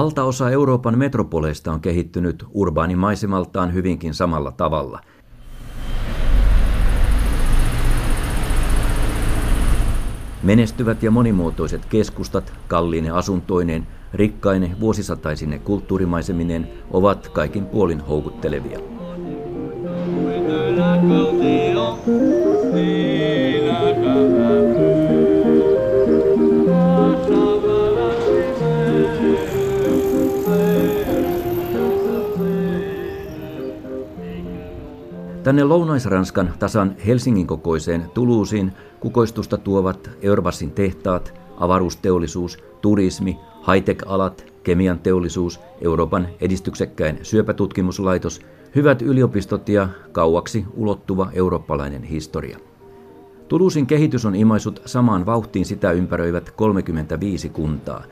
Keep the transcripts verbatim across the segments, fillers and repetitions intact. Valtaosa Euroopan metropoleista on kehittynyt urbaanimaisemaltaan hyvinkin samalla tavalla. Menestyvät ja monimuotoiset keskustat, kalliine asuntoineen, rikkaine vuosisataisine kulttuurimaisemineen ovat kaikin puolin houkuttelevia. Tänne Lounais-Ranskan tasan Helsingin kokoiseen Tuluusiin kukoistusta tuovat Airbusin tehtaat, avaruusteollisuus, turismi, high-tech-alat, kemian teollisuus, Euroopan edistyksekkäin syöpätutkimuslaitos, hyvät yliopistot ja kauaksi ulottuva eurooppalainen historia. Tuluusin kehitys on imaissut samaan vauhtiin sitä ympäröivät kolmekymmentäviisi kuntaa.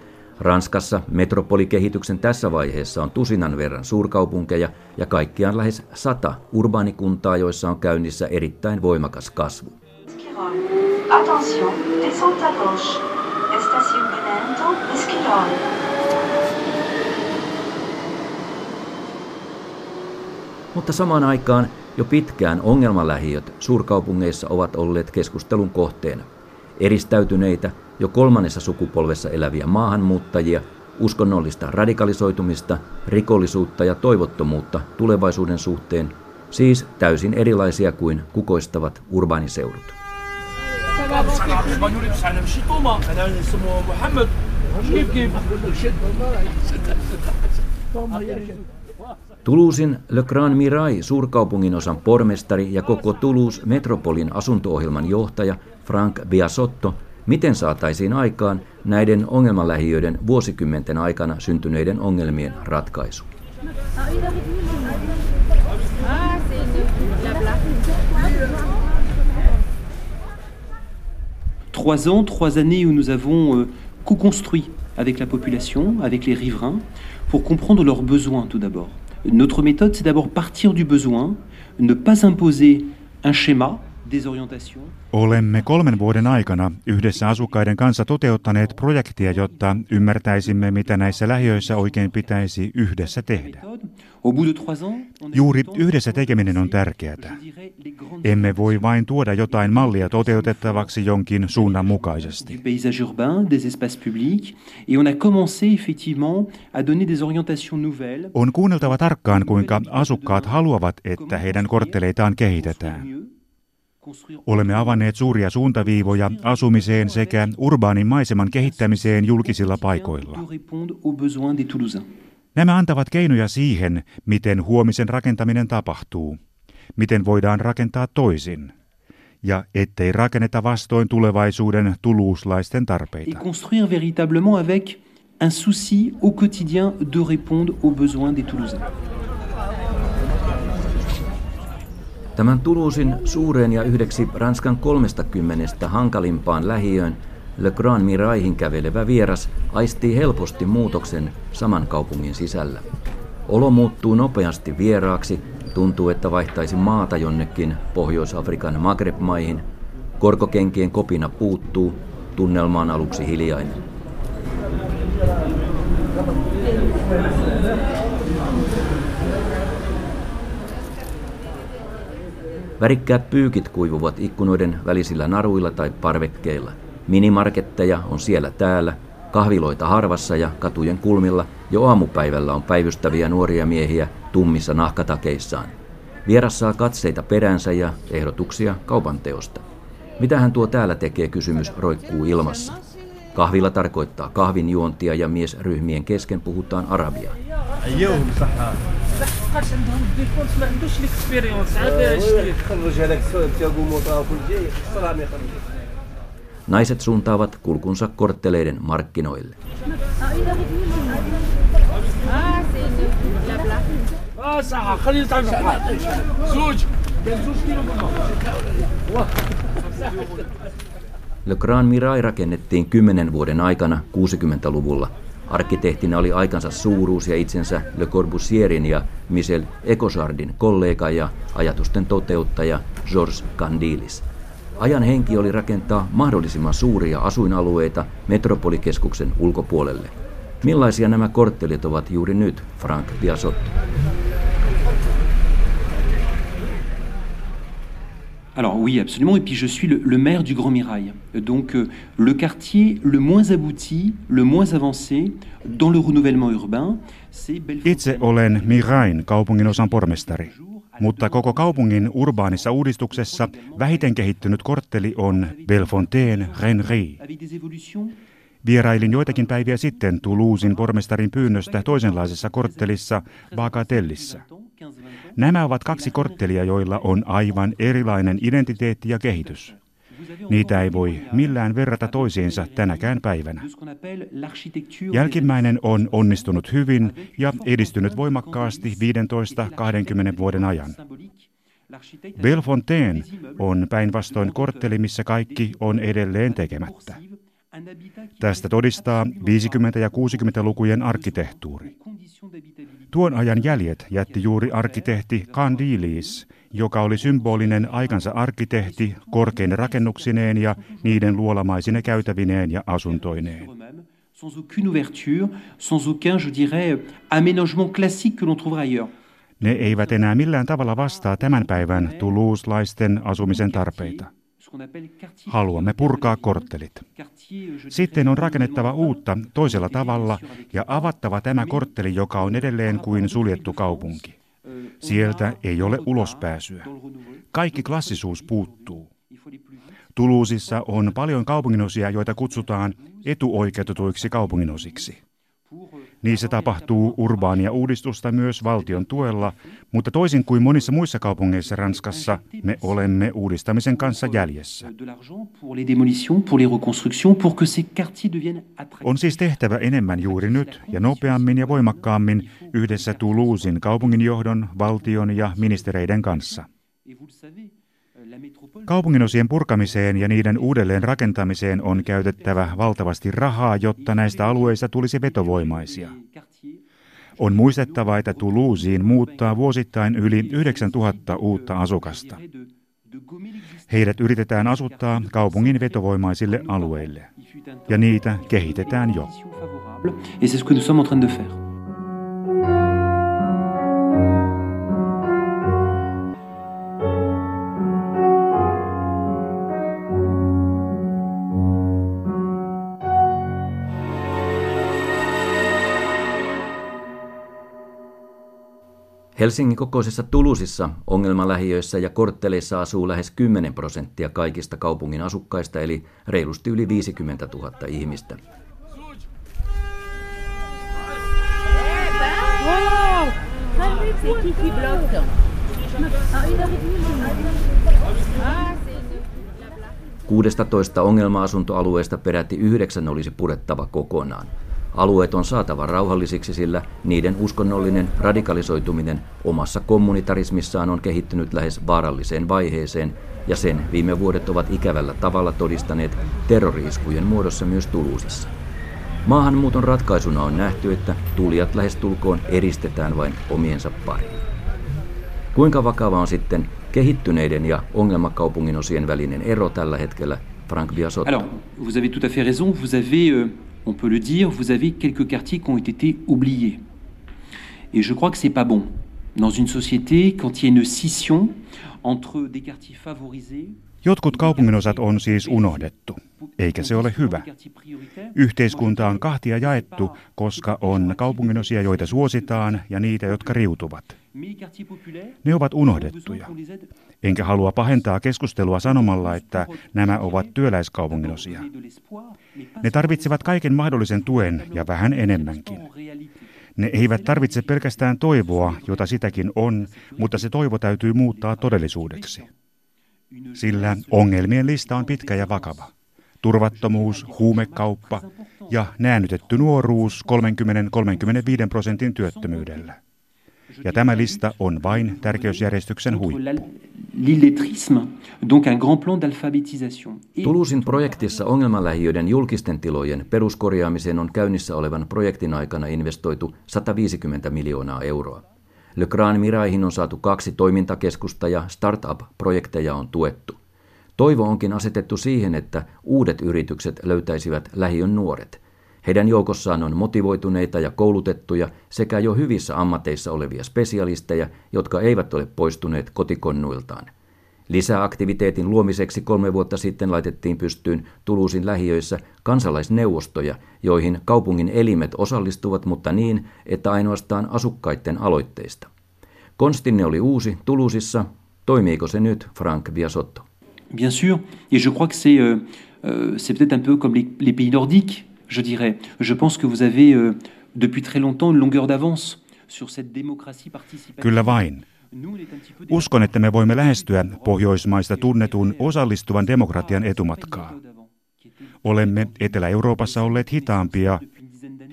Ranskassa metropolikehityksen tässä vaiheessa on tusinan verran suurkaupunkeja ja kaikkiaan lähes sata urbaanikuntaa, joissa on käynnissä erittäin voimakas kasvu. Mutta samaan aikaan jo pitkään ongelmalähiöt suurkaupungeissa ovat olleet keskustelun kohteena. Eristäytyneitä, jo kolmannessa sukupolvessa eläviä maahanmuuttajia, uskonnollista radikalisoitumista, rikollisuutta ja toivottomuutta tulevaisuuden suhteen, siis täysin erilaisia kuin kukoistavat urbaaniseudut. Tuluusin Le Grand Mirail suurkaupungin osan pormestari ja koko Toulouse metropolin asunto-ohjelman johtaja Franck Biasotto, miten saataisiin aikaan näiden ongelmalähiöiden vuosikymmenten aikana syntyneiden ongelmien ratkaisu. Trois ans, trois années où nous avons co-construit avec la population, avec les riverains, pour comprendre leurs besoins tout d'abord. Notre méthode, c'est d'abord partir du besoin, ne pas imposer un schéma. Olemme kolmen vuoden aikana yhdessä asukkaiden kanssa toteuttaneet projektia, jotta ymmärtäisimme, mitä näissä lähiöissä oikein pitäisi yhdessä tehdä. Juuri yhdessä tekeminen on tärkeää. Emme voi vain tuoda jotain mallia toteutettavaksi jonkin suunnan mukaisesti. On kuunneltava tarkkaan, kuinka asukkaat haluavat, että heidän kortteleitaan kehitetään. Olemme avanneet suuria suuntaviivoja asumiseen sekä urbaanin maiseman kehittämiseen julkisilla paikoilla. Nämä antavat keinoja siihen, miten huomisen rakentaminen tapahtuu, miten voidaan rakentaa toisin ja ettei rakenneta vastoin tulevaisuuden tuluuslaisten tarpeita. Tämän Toulousen suureen ja yhdeksi Ranskan kolmestakymmenestä hankalimpaan lähiöön Le Grand Mirailin kävelevä vieras aistii helposti muutoksen saman kaupungin sisällä. Olo muuttuu nopeasti vieraaksi, tuntuu että vaihtaisi maata jonnekin Pohjois-Afrikan Maghreb-maihin, korkokenkien kopina puuttuu, tunnelma on aluksi hiljainen. Värikkäät pyykit kuivuvat ikkunoiden välisillä naruilla tai parvekkeilla. Minimarketteja on siellä täällä, kahviloita harvassa ja katujen kulmilla jo aamupäivällä on päivystäviä nuoria miehiä tummissa nahkatakeissaan. Vieras saa katseita peränsä ja ehdotuksia kaupanteosta. Mitä hän tuo täällä tekee, kysymys roikkuu ilmassa. Kahvila tarkoittaa kahvinjuontia ja miesryhmien kesken puhutaan arabiaa. Naiset suuntaavat kulkunsa kortteleiden markkinoille. Le Grand Mirail rakennettiin kymmenen vuoden aikana kuusikymmentäluvulla. Arkkitehtinä oli aikansa suuruus ja itsensä Le Corbusierin ja Michel Ecochardin kollega ja ajatusten toteuttaja Georges Candilis. Ajan henki oli rakentaa mahdollisimman suuria asuinalueita metropolikeskuksen ulkopuolelle. Millaisia nämä korttelit ovat juuri nyt, Franck Biasotto? Alors oui, absolument. Et puis je suis le, le maire du Grand Mirail. Donc euh, le quartier le moins abouti, le moins avancé dans le renouvellement urbain, c'est Belle Fontaine. Itse olen Mirain kaupunginosan pormestari, mutta koko kaupungin urbaanissa uudistuksessa vähiten kehittynyt kortteli on Belle Fontaine Henri. Vierailin joitakin päiviä sitten Toulousen pormestarin pyynnöstä toisenlaisessa korttelissa Bagatellissa. Nämä ovat kaksi korttelia, joilla on aivan erilainen identiteetti ja kehitys. Niitä ei voi millään verrata toisiinsa tänäkään päivänä. Jälkimmäinen on onnistunut hyvin ja edistynyt voimakkaasti viisitoista kaksikymmentä vuoden ajan. Belle Fontaine on päinvastoin kortteli, missä kaikki on edelleen tekemättä. Tästä todistaa viisikymmentä- ja kuusikymmentälukujen arkkitehtuuri. Tuon ajan jäljet jätti juuri arkkitehti Candilis, joka oli symbolinen aikansa arkkitehti korkeine rakennuksineen ja niiden luolamaisine käytävineen ja asuntoineen. Ne eivät enää millään tavalla vastaa tämän päivän toulouselaisten asumisen tarpeita. Haluamme purkaa korttelit. Sitten on rakennettava uutta toisella tavalla ja avattava tämä kortteli, joka on edelleen kuin suljettu kaupunki. Sieltä ei ole ulospääsyä. Kaikki klassisuus puuttuu. Toulousessa on paljon kaupunginosia, joita kutsutaan etuoikeutetuiksi kaupunginosiksi. Niissä tapahtuu urbaania uudistusta myös valtion tuella, mutta toisin kuin monissa muissa kaupungeissa Ranskassa, me olemme uudistamisen kanssa jäljessä. On siis tehtävä enemmän juuri nyt ja nopeammin ja voimakkaammin yhdessä Toulousen kaupunginjohdon, valtion ja ministereiden kanssa. Kaupunginosien purkamiseen ja niiden uudelleen rakentamiseen on käytettävä valtavasti rahaa, jotta näistä alueista tulisi vetovoimaisia. On muistettava, että Toulouseen muuttaa vuosittain yli yhdeksäntuhatta uutta asukasta. Heidät yritetään asuttaa kaupungin vetovoimaisille alueille, ja niitä kehitetään jo. Helsingin kokoisessa Toulousessa ongelmalähiöissä ja kortteleissa asuu lähes kymmenen prosenttia kaikista kaupungin asukkaista, eli reilusti yli viisikymmentätuhatta ihmistä. kuusitoista ongelma-asuntoalueesta peräti yhdeksän olisi purettava kokonaan. Alueet on saatava rauhallisiksi, sillä niiden uskonnollinen radikalisoituminen omassa kommunitarismissaan on kehittynyt lähes vaaralliseen vaiheeseen, ja sen viime vuodet ovat ikävällä tavalla todistaneet terrori-iskujen muodossa myös Toulousessa. Maahanmuuton ratkaisuna on nähty, että tulijat lähestulkoon eristetään vain omiensa pariin. Kuinka vakava on sitten kehittyneiden ja ongelmakaupungin osien välinen ero tällä hetkellä, Franck Biasotto? Alors, vous avez tout à fait raison, vous avez euh... On peut le dire, vous avez quelques quartiers qui ont été oubliés. Et je crois que c'est pas bon. Dans une société, quand il y a une scission entre des quartiers favorisés... Jotkut kaupunginosat on siis unohdettu, eikä se ole hyvä. Yhteiskunta on kahtia jaettu, koska on kaupunginosia, joita suositaan, ja niitä, jotka riutuvat. Ne ovat unohdettuja. Enkä halua pahentaa keskustelua sanomalla, että nämä ovat työläiskaupunginosia. Ne tarvitsevat kaiken mahdollisen tuen ja vähän enemmänkin. Ne eivät tarvitse pelkästään toivoa, jota sitäkin on, mutta se toivo täytyy muuttaa todellisuudeksi. Sillä ongelmien lista on pitkä ja vakava. Turvattomuus, huumekauppa ja näännytetty nuoruus kolmekymmentä–kolmekymmentäviisi prosentin työttömyydellä. Ja tämä lista on vain tärkeysjärjestyksen huippu. Toulousen projektissa ongelmalähiöiden julkisten tilojen peruskorjaamiseen on käynnissä olevan projektin aikana investoitu sataviisikymmentä miljoonaa euroa. Le Grand Mirailhin on saatu kaksi toimintakeskusta ja startup-projekteja on tuettu. Toivo onkin asetettu siihen, että uudet yritykset löytäisivät lähiön nuoret. Heidän joukossaan on motivoituneita ja koulutettuja sekä jo hyvissä ammateissa olevia spesialisteja, jotka eivät ole poistuneet kotikonnuiltaan. Lisäaktiviteetin luomiseksi kolme vuotta sitten laitettiin pystyyn Tuluusin lähiöissä kansalaisneuvostoja, joihin kaupungin elimet osallistuvat, mutta niin, että ainoastaan asukkaiden aloitteista. Konstinne oli uusi Tuluusissa. Toimiiko se nyt, Franck Biasotto? Bien sûr, et je crois que c'est euh, c'est peut-être un peu comme les, les pays nordiques, je dirais. Je pense que vous avez euh, depuis très longtemps une longueur d'avance sur cette démocratie participative. Kyllä vain. Uskon, että me voimme lähestyä pohjoismaista tunnetun osallistuvan demokratian etumatkaa. Olemme Etelä-Euroopassa olleet hitaampia,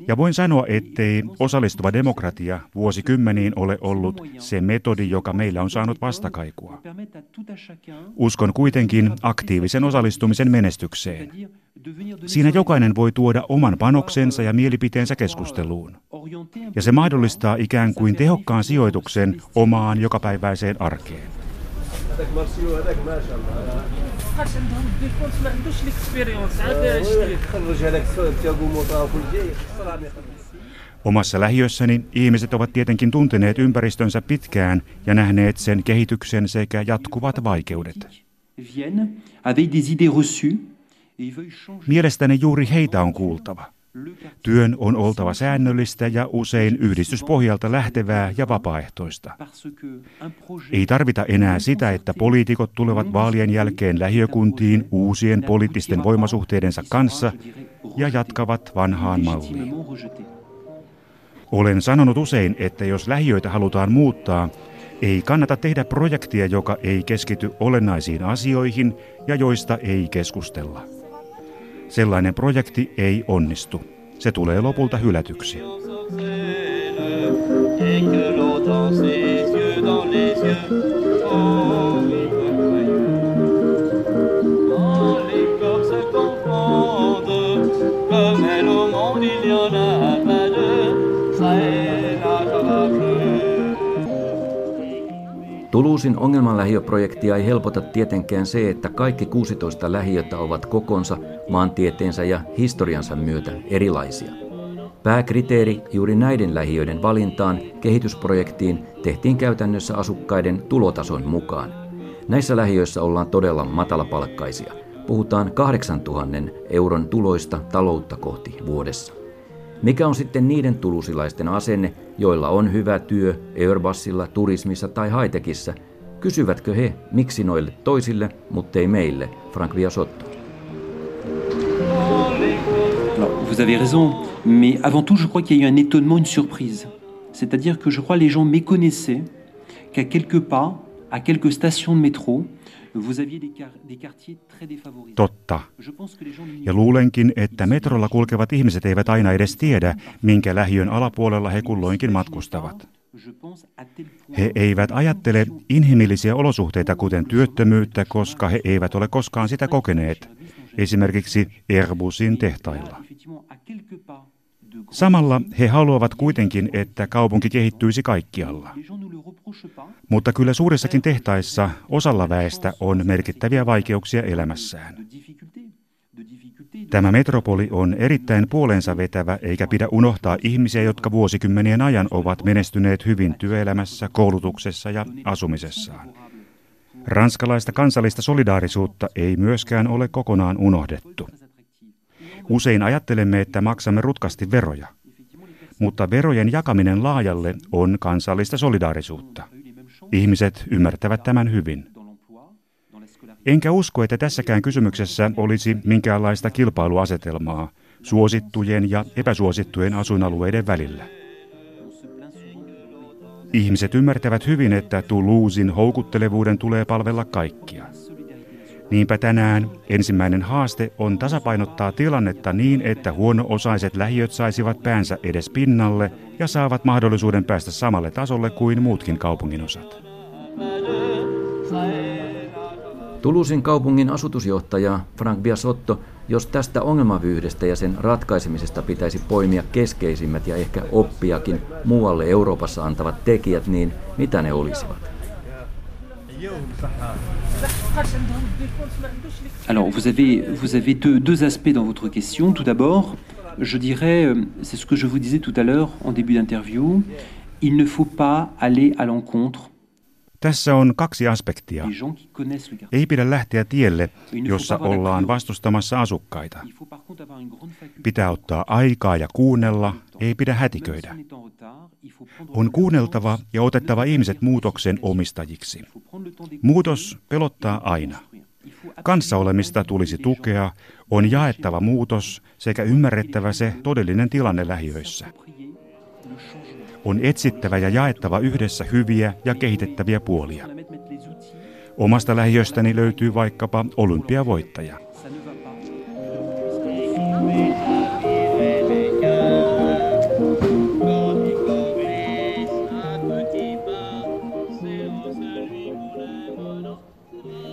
ja voin sanoa, ettei osallistuva demokratia vuosikymmeniin ole ollut se metodi, joka meillä on saanut vastakaikua. Uskon kuitenkin aktiivisen osallistumisen menestykseen. Siinä jokainen voi tuoda oman panoksensa ja mielipiteensä keskusteluun. Ja se mahdollistaa ikään kuin tehokkaan sijoituksen omaan jokapäiväiseen arkeen. Omassa lähiössäni ihmiset ovat tietenkin tunteneet ympäristönsä pitkään ja nähneet sen kehityksen sekä jatkuvat vaikeudet. Mielestäni juuri heitä on kuultava. Työn on oltava säännöllistä ja usein yhdistyspohjalta lähtevää ja vapaaehtoista. Ei tarvita enää sitä, että poliitikot tulevat vaalien jälkeen lähiökuntiin uusien poliittisten voimasuhteidensa kanssa ja jatkavat vanhaan malliin. Olen sanonut usein, että jos lähiöitä halutaan muuttaa, ei kannata tehdä projektia, joka ei keskity olennaisiin asioihin ja joista ei keskustella. Sellainen projekti ei onnistu. Se tulee lopulta hylätyksi. Tuluusin ongelmanlähiöprojektia ei helpota tietenkään se, että kaikki kuusitoista lähiötä ovat kokonsa, maantieteensä ja historiansa myötä erilaisia. Pääkriteeri juuri näiden lähiöiden valintaan kehitysprojektiin tehtiin käytännössä asukkaiden tulotason mukaan. Näissä lähiöissä ollaan todella matalapalkkaisia. Puhutaan kahdeksantuhannen euron tuloista taloutta kohti vuodessa. Mikä on sitten niiden tulusilaisten asenne, joilla on hyvä työ Airbusilla, turismissa tai high-techissä? Kysyvätkö he, miksi noille toisille, muttei meille? Franck Biasotto. Vous avez raison, mais avant tout, je crois qu'il y a eu un étonnement, une surprise. C'est-à-dire que je crois les gens méconnaissaient qu'à quelques pas, à quelques stations de métro, vous aviez des, car- des quartiers très défavorisés. Totta. Ja luulenkin, että metrolla kulkevat ihmiset eivät aina edes tiedä, minkä lähiön alapuolella he kulloinkin matkustavat. He eivät ajattele inhimillisiä olosuhteita, kuten työttömyyttä, koska he eivät ole koskaan sitä kokeneet, esimerkiksi Airbusin tehtailla. Samalla he haluavat kuitenkin, että kaupunki kehittyisi kaikkialla. Mutta kyllä suurissakin tehtaissa osalla väestä on merkittäviä vaikeuksia elämässään. Tämä metropoli on erittäin puoleensa vetävä, eikä pidä unohtaa ihmisiä, jotka vuosikymmenien ajan ovat menestyneet hyvin työelämässä, koulutuksessa ja asumisessaan. Ranskalaista kansallista solidaarisuutta ei myöskään ole kokonaan unohdettu. Usein ajattelemme, että maksamme rutkasti veroja, mutta verojen jakaminen laajalle on kansallista solidaarisuutta. Ihmiset ymmärtävät tämän hyvin. Enkä usko, että tässäkään kysymyksessä olisi minkäänlaista kilpailuasetelmaa suosittujen ja epäsuosittujen asuinalueiden välillä. Ihmiset ymmärtävät hyvin, että Toulousen houkuttelevuuden tulee palvella kaikkia. Niinpä tänään ensimmäinen haaste on tasapainottaa tilannetta niin, että huono-osaiset lähiöt saisivat päänsä edes pinnalle ja saavat mahdollisuuden päästä samalle tasolle kuin muutkin kaupunginosat. Toulousen kaupungin asutusjohtaja Franck Biasotto, jos tästä ongelmavyyhdestä ja sen ratkaisemisesta pitäisi poimia keskeisimmät ja ehkä oppiakin muualle Euroopassa antavat tekijät, niin mitä ne olisivat? Alors, vous avez, vous avez deux, deux aspects dans votre question. Tout d'abord, je dirais, c'est ce que je vous disais tout à l'heure en début d'interview, il ne faut pas aller à l'encontre. Tässä on kaksi aspektia. Ei pidä lähteä tielle, jossa ollaan vastustamassa asukkaita. Pitää ottaa aikaa ja kuunnella, ei pidä hätiköidä. On kuunneltava ja otettava ihmiset muutoksen omistajiksi. Muutos pelottaa aina. Kanssaolemista tulisi tukea, on jaettava muutos sekä ymmärrettävä se todellinen tilanne lähiöissä. On etsittävä ja jaettava yhdessä hyviä ja kehitettäviä puolia. Omasta lähiöstäni löytyy vaikkapa olympiavoittaja.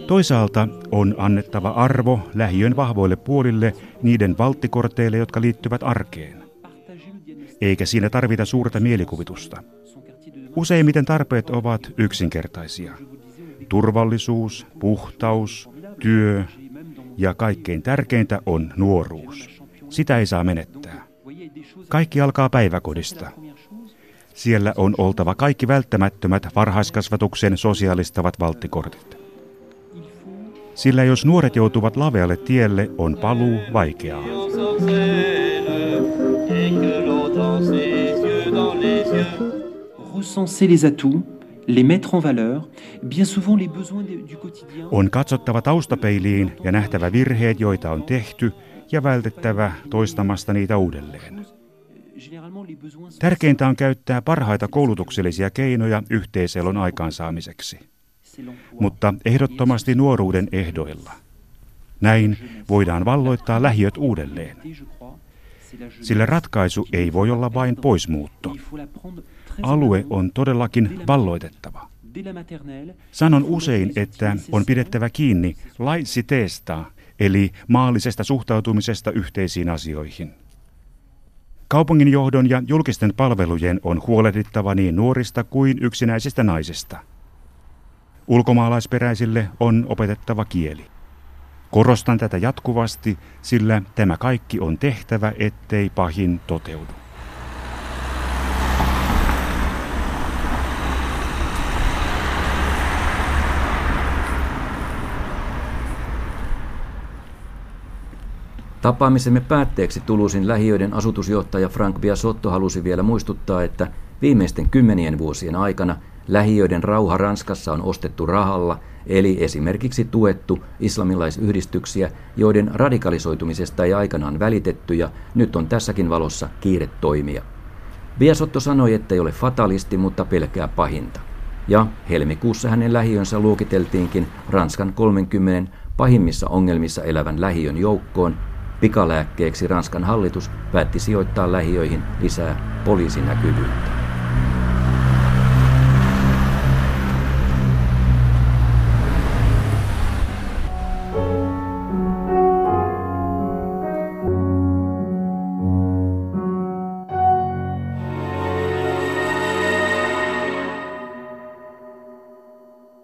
Toisaalta on annettava arvo lähiön vahvoille puolille niiden valttikorteille, jotka liittyvät arkeen. Eikä siinä tarvita suurta mielikuvitusta. Useimmiten tarpeet ovat yksinkertaisia. Turvallisuus, puhtaus, työ ja kaikkein tärkeintä on nuoruus. Sitä ei saa menettää. Kaikki alkaa päiväkodista. Siellä on oltava kaikki välttämättömät varhaiskasvatuksen sosiaalistavat valttikortit. Sillä jos nuoret joutuvat lavealle tielle, on paluu vaikeaa. On katsottava taustapeiliin ja nähtävä virheet, joita on tehty, ja vältettävä toistamasta niitä uudelleen. Tärkeintä on käyttää parhaita koulutuksellisia keinoja yhteiselon aikaansaamiseksi, mutta ehdottomasti nuoruuden ehdoilla. Näin voidaan valloittaa lähiöt uudelleen. Sillä ratkaisu ei voi olla vain poismuutto. Alue on todellakin valloitettava. Sanon usein, että on pidettävä kiinni laïcitésta, eli maallisesta suhtautumisesta yhteisiin asioihin. Kaupunginjohdon ja julkisten palvelujen on huolehdittava niin nuorista kuin yksinäisistä naisista. Ulkomaalaisperäisille on opetettava kieli. Korostan tätä jatkuvasti, sillä tämä kaikki on tehtävä, ettei pahin toteudu. Tapaamisemme päätteeksi Tuluusin lähiöiden asutusjohtaja Franck Biasotto halusi vielä muistuttaa, että viimeisten kymmenien vuosien aikana lähiöiden rauha Ranskassa on ostettu rahalla, eli esimerkiksi tuettu islamilaisyhdistyksiä, joiden radikalisoitumisesta ei aikanaan välitetty, ja nyt on tässäkin valossa kiire toimia. Biasotto sanoi, ettei ole fatalisti, mutta pelkää pahinta. Ja helmikuussa hänen lähiönsä luokiteltiinkin Ranskan kolmekymmentä pahimmissa ongelmissa elävän lähiön joukkoon. Pikalääkkeeksi Ranskan hallitus päätti sijoittaa lähiöihin lisää poliisinäkyvyyttä.